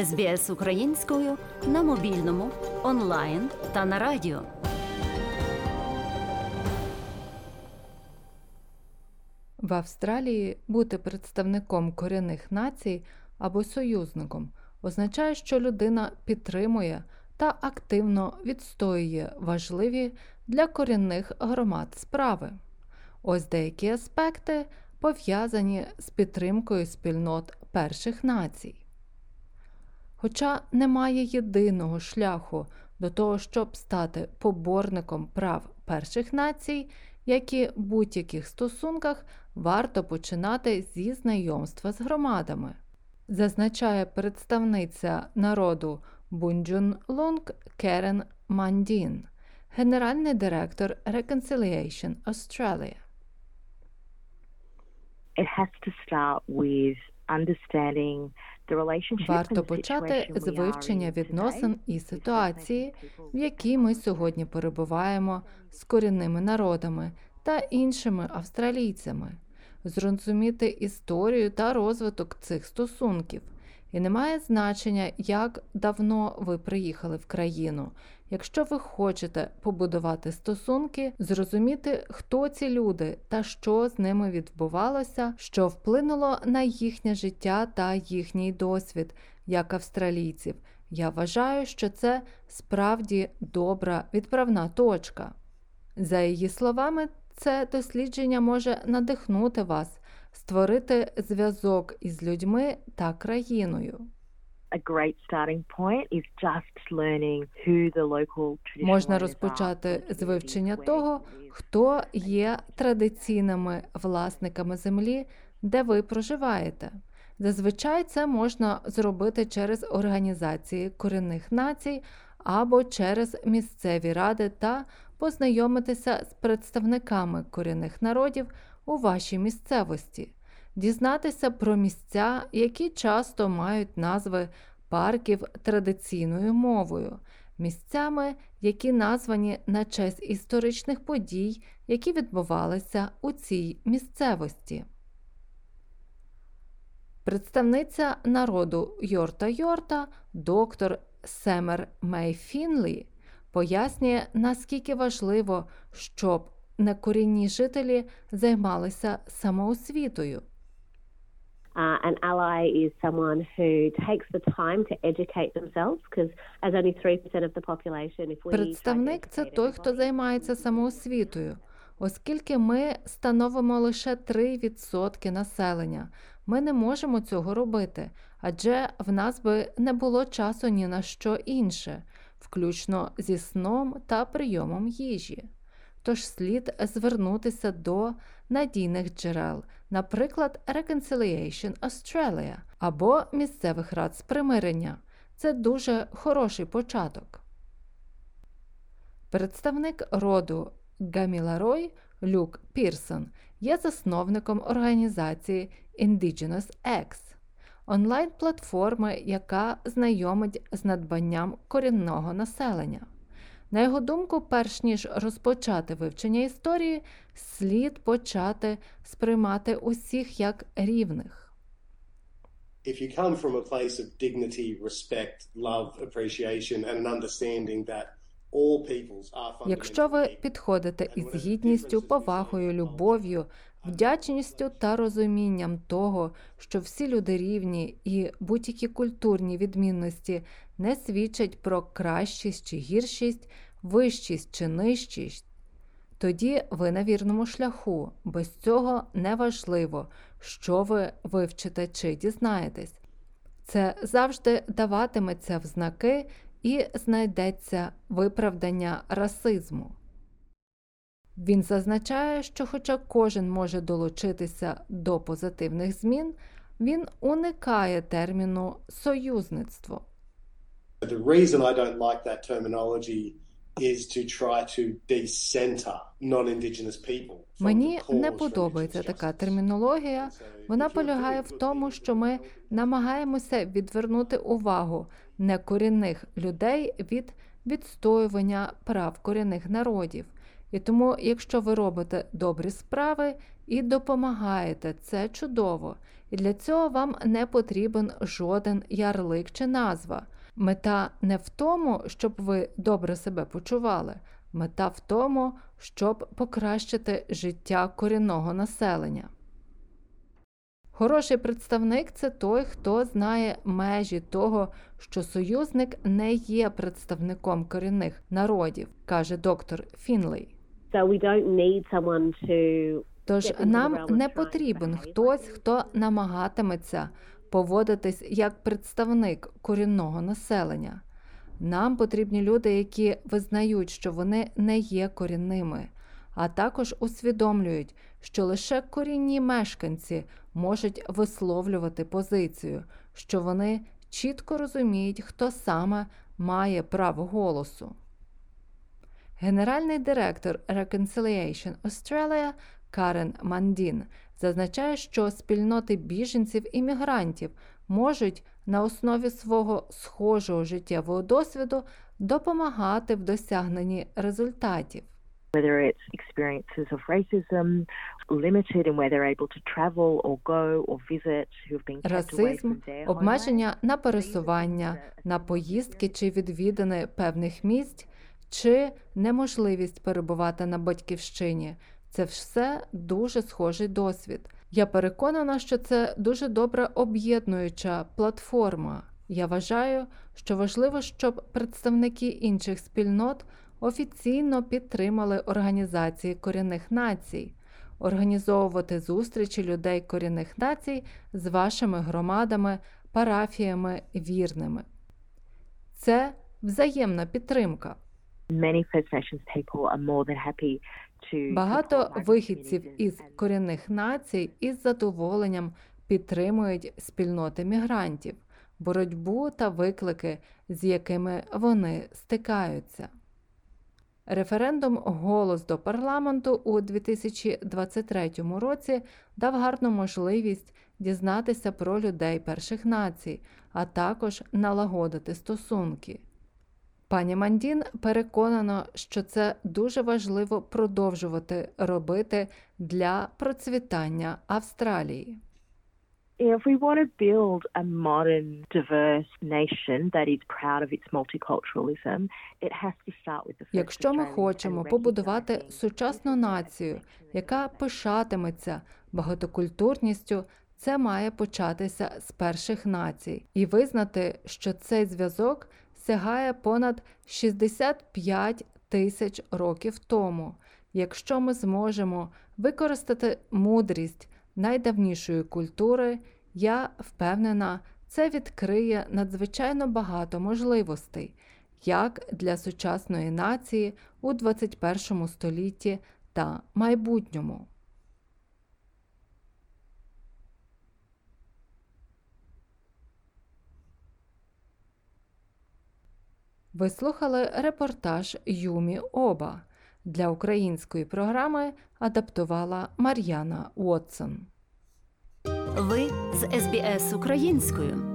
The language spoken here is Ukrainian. СБС українською на мобільному, онлайн та на радіо. В Австралії бути представником корінних націй або союзником означає, що людина підтримує та активно відстоює важливі для корінних громад справи. Ось деякі аспекти пов'язані з підтримкою спільнот перших націй. Хоча немає єдиного шляху до того, щоб стати поборником прав перших націй, як і в будь-яких стосунках, варто починати зі знайомства з громадами, зазначає представниця народу Бунджун Лунг Керен Мандін, генеральний директор Reconciliation Australia. Варто почати з вивчення відносин і ситуації, в якій ми сьогодні перебуваємо з корінними народами та іншими австралійцями, зрозуміти історію та розвиток цих стосунків. І не має значення, як давно ви приїхали в країну. Якщо ви хочете побудувати стосунки, зрозуміти, хто ці люди та що з ними відбувалося, що вплинуло на їхнє життя та їхній досвід, як австралійців, я вважаю, що це справді добра відправна точка. За її словами, це дослідження може надихнути вас, створити зв'язок із людьми та країною. Можна розпочати з вивчення того, хто є традиційними власниками землі, де ви проживаєте. Зазвичай це можна зробити через організації корінних націй або через місцеві ради та познайомитися з представниками корінних народів у вашій місцевості, дізнатися про місця, які часто мають назви парків традиційною мовою, місцями, які названі на честь історичних подій, які відбувалися у цій місцевості. Представниця народу Йорта-Йорта, доктор Самер Мей Фінлей, пояснює, наскільки важливо, щоб некорінні жителі займалися самоосвітою. An ally is someone who takes the time to educate themselves, because as only 3% of the population, if we... Представник – це той, хто займається самоосвітою. Оскільки ми становимо лише 3% населення, ми не можемо цього робити, адже в нас би не було часу ні на що інше, включно зі сном та прийомом їжі. Тож слід звернутися до надійних джерел, наприклад, Reconciliation Australia або місцевих рад з примирення. Це дуже хороший початок. Представник роду Гаміларой Люк Пірсон є засновником організації Indigenous X, онлайн-платформи, яка знайомить з надбанням корінного населення. На його думку, перш ніж розпочати вивчення історії, слід почати сприймати усіх як рівних. Якщо ви підходите із гідністю, повагою, любов'ю, вдячністю та розумінням того, що всі люди рівні і будь-які культурні відмінності не свідчать про кращість чи гіршість, вищість чи нижчість, тоді ви на вірному шляху. Без цього неважливо, що ви вивчите чи дізнаєтесь. Це завжди даватиметься в знаки і знайдеться виправдання расизму. Він зазначає, що хоча кожен може долучитися до позитивних змін, він уникає терміну «союзництво». Мені не подобається така термінологія. Вона полягає в тому, що ми намагаємося відвернути увагу некорінних людей від відстоювання прав корінних народів. І тому, якщо ви робите добрі справи, і допомагаєте. Це чудово. І для цього вам не потрібен жоден ярлик чи назва. Мета не в тому, щоб ви добре себе почували. Мета в тому, щоб покращити життя корінного населення. Хороший представник – це той, хто знає межі того, що союзник не є представником корінних народів, каже доктор Фінлей. Тож нам не потрібен хтось, хто намагатиметься поводитись як представник корінного населення. Нам потрібні люди, які визнають, що вони не є корінними, а також усвідомлюють, що лише корінні мешканці можуть висловлювати позицію, що вони чітко розуміють, хто саме має право голосу. Генеральний директор Reconciliation Australia Керен Мандін зазначає, що спільноти біженців і мігрантів можуть на основі свого схожого життєвого досвіду допомагати в досягненні результатів. Расизм, обмеження на пересування, на поїздки чи відвідини певних місць, чи неможливість перебувати на батьківщині – це все дуже схожий досвід. Я переконана, що це дуже добре об'єднуюча платформа. Я вважаю, що важливо, щоб представники інших спільнот офіційно підтримали організації корінних націй. Організовувати зустрічі людей корінних націй з вашими громадами, парафіями, вірними. Це взаємна підтримка. Багато вихідців із корінних націй із задоволенням підтримують спільноти мігрантів, боротьбу та виклики, з якими вони стикаються. Референдум «Голос до парламенту» у 2023 році дав гарну можливість дізнатися про людей перших націй, а також налагодити стосунки. Пані Мандін переконана, що це дуже важливо продовжувати робити для процвітання Австралії. Якщо ми хочемо побудувати сучасну націю, яка пишатиметься багатокультурністю, це має початися з перших націй і визнати, що цей зв'язок сягає понад 65 тисяч років тому, якщо ми зможемо використати мудрість найдавнішої культури, я впевнена, це відкриє надзвичайно багато можливостей, як для сучасної нації у 21 столітті та майбутньому. Ви слухали репортаж Юмі Оба. Для української програми адаптувала Мар'яна Уотсон. Ви з СБС українською.